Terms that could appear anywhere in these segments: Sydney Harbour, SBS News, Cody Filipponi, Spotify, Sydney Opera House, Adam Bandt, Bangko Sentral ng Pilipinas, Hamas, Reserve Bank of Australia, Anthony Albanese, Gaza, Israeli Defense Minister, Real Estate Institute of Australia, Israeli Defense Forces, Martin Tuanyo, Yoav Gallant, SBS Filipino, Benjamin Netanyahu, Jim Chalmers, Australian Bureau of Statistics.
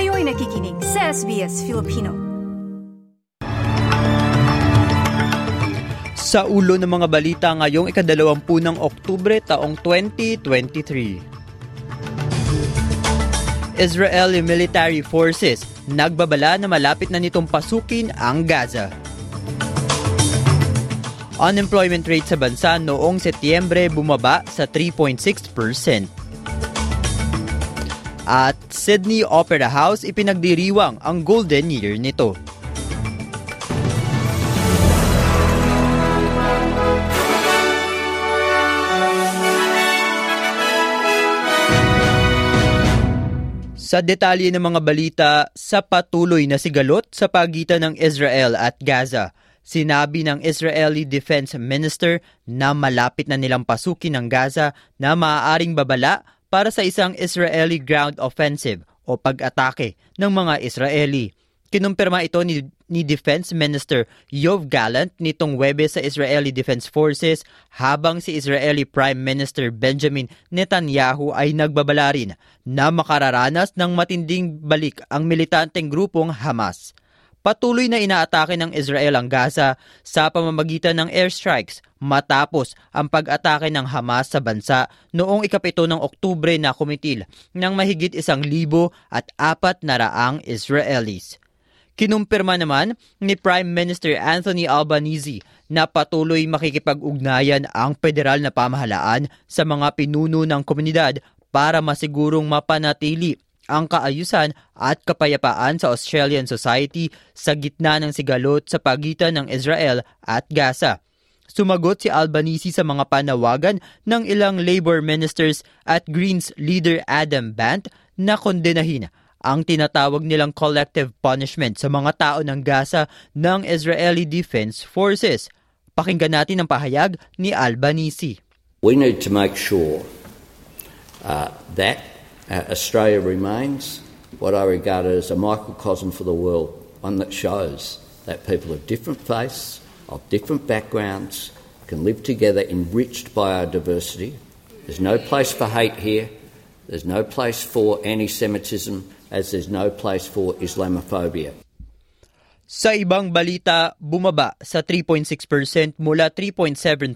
Kayo'y nakikinig sa SBS Filipino. Sa ulo ng mga balita ngayong 20 Oktubre taong 2023. Israeli military forces nagbabala na malapit na nitong pasukin ang Gaza. Unemployment rate sa bansa noong Setyembre bumaba sa 3.6%. At Sydney Opera House ipinagdiriwang ang golden year nito. Sa detalye ng mga balita, sa patuloy na sigalot sa pagitan ng Israel at Gaza, sinabi ng Israeli Defense Minister na malapit na nilang pasukin ang Gaza na maaaring babala para sa isang Israeli ground offensive o pag-atake ng mga Israeli. Kinumpirma ito ni Defense Minister Yoav Gallant nitong Huwebes sa Israeli Defense Forces, habang si Israeli Prime Minister Benjamin Netanyahu ay nagbabala rin na makararanas ng matinding balik ang militanteng grupong Hamas. Patuloy na inaatake ng Israel ang Gaza sa pamamagitan ng airstrikes matapos ang pag-atake ng Hamas sa bansa noong 7 Oktubre na kumitil ng mahigit 1,400 Israelis. Kinumpirma naman ni Prime Minister Anthony Albanese na patuloy makikipag-ugnayan ang federal na pamahalaan sa mga pinuno ng komunidad para masigurong mapanatili ang kaayusan at kapayapaan sa Australian society sa gitna ng sigalot sa pagitan ng Israel at Gaza. Sumagot si Albanese sa mga panawagan ng ilang Labor Ministers at Greens leader Adam Bandt na kondenahin ang tinatawag nilang collective punishment sa mga tao ng Gaza ng Israeli Defense Forces. Pakinggan natin ang pahayag ni Albanese. We need to make sure that Australia remains what I regard as a microcosm for the world, one that shows that people of different faiths, of different backgrounds, can live together enriched by our diversity. There's no place for hate here. There's no place for anti-Semitism, as there's no place for Islamophobia. Sa ibang balita, bumaba sa 3.6% mula 3.7%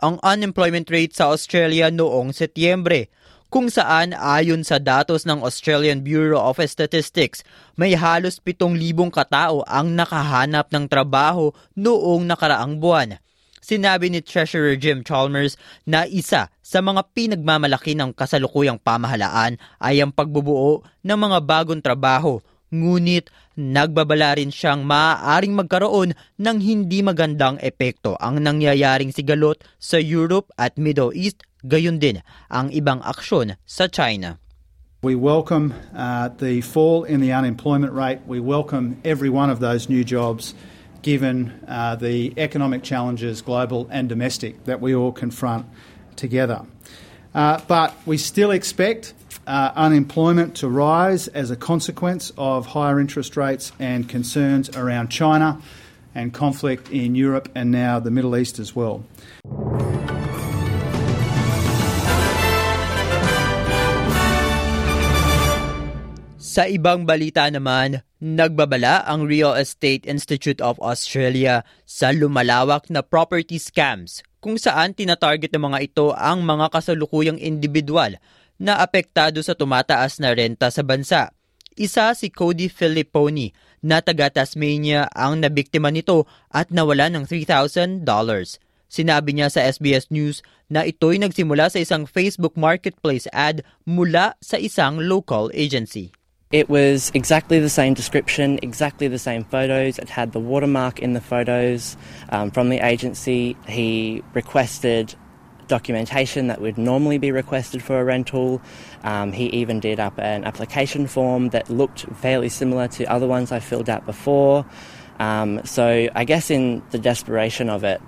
ang unemployment rate sa Australia noong Setyembre, kung saan ayon sa datos ng Australian Bureau of Statistics, may halos 7,000 katao ang nakahanap ng trabaho noong nakaraang buwan. Sinabi ni Treasurer Jim Chalmers na isa sa mga pinagmamalaki ng kasalukuyang pamahalaan ay ang pagbubuo ng mga bagong trabaho, ngunit nagbabala rin siyang maaaring magkaroon ng hindi magandang epekto ang nangyayaring sigalot sa Europe at Middle East, gayon din ang ibang aksyon sa China. We welcome the fall in the unemployment rate. We welcome every one of those new jobs given the economic challenges, global and domestic, that we all confront together. But we still expect unemployment to rise as a consequence of higher interest rates and concerns around China and conflict in Europe and now the Middle East as well. Sa ibang balita naman, nagbabala ang Real Estate Institute of Australia sa lumalawak na property scams, kung saan tinatarget ng mga ito ang mga kasalukuyang individual na apektado sa tumataas na renta sa bansa. Isa si Cody Filipponi na taga Tasmania ang nabiktima nito at nawala ng $3,000. Sinabi niya sa SBS News na ito'y nagsimula sa isang Facebook Marketplace ad mula sa isang local agency. It was exactly the same description, exactly the same photos. It had the watermark in the photos from the agency. He requested documentation that would normally be requested for a rental. He even did up an application form that looked fairly similar to other ones I filled out before. So I guess in the desperation of it,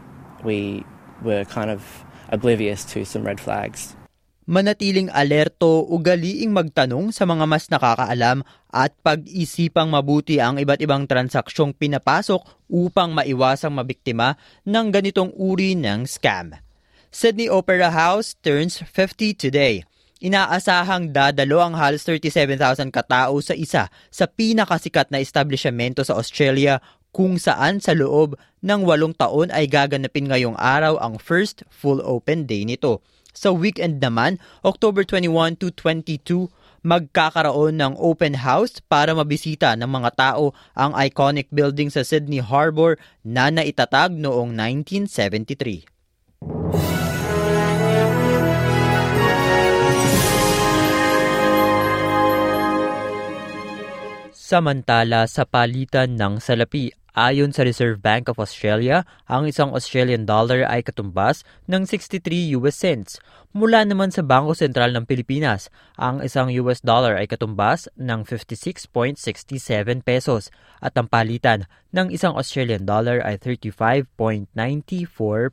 we were kind of oblivious to some red flags. Manatiling alerto, ugaliing magtanong sa mga mas nakakaalam at pag-isipang mabuti ang iba't ibang transaksyong pinapasok upang maiwasang mabiktima ng ganitong uri ng scam. Sydney Opera House turns 50 today. Inaasahang dadalo ang halos 37,000 katao sa isa sa pinakasikat na establishmento sa Australia kung saan sa loob ng 8 taon ay gaganapin ngayong araw ang first full open day nito. Sa weekend naman, October 21 to 22, magkakaroon ng open house para mabisita ng mga tao ang iconic building sa Sydney Harbour na naitatag noong 1973. Samantala, sa palitan ng salapi, ayon sa Reserve Bank of Australia, ang isang Australian dollar ay katumbas ng 63 US cents. Mula naman sa Bangko Sentral ng Pilipinas, ang isang US dollar ay katumbas ng 56.67 pesos at ang palitan ng isang Australian dollar ay 35.94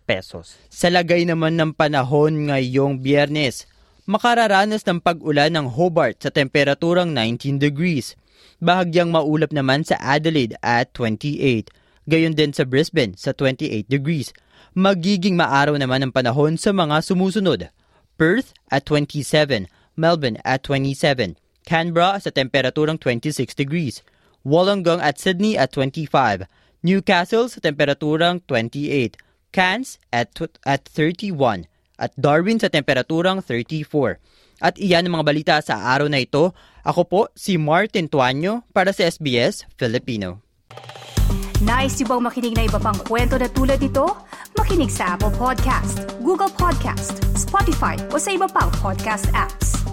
pesos. Sa lagay naman ng panahon ngayong Biyernes, makararanas ng pag-ulan ng Hobart sa temperaturang 19 degrees. Bahagyang maulap naman sa Adelaide at 28. Gayon din sa Brisbane sa 28 degrees. Magiging maaraw naman ang panahon sa mga sumusunod. Perth at 27, Melbourne at 27, Canberra sa temperaturang 26 degrees, Wollongong at Sydney at 25, Newcastle sa temperaturang 28, Cairns at 31, at Darwin sa temperaturang 34. At iyan ang mga balita sa araw na ito. Ako po si Martin Tuanyo para sa SBS Filipino. Nice yung bang makinig na iba pang kwento na tulad ito? Makinig sa Apple Podcast, Google Podcast, Spotify o sa iba pang podcast apps.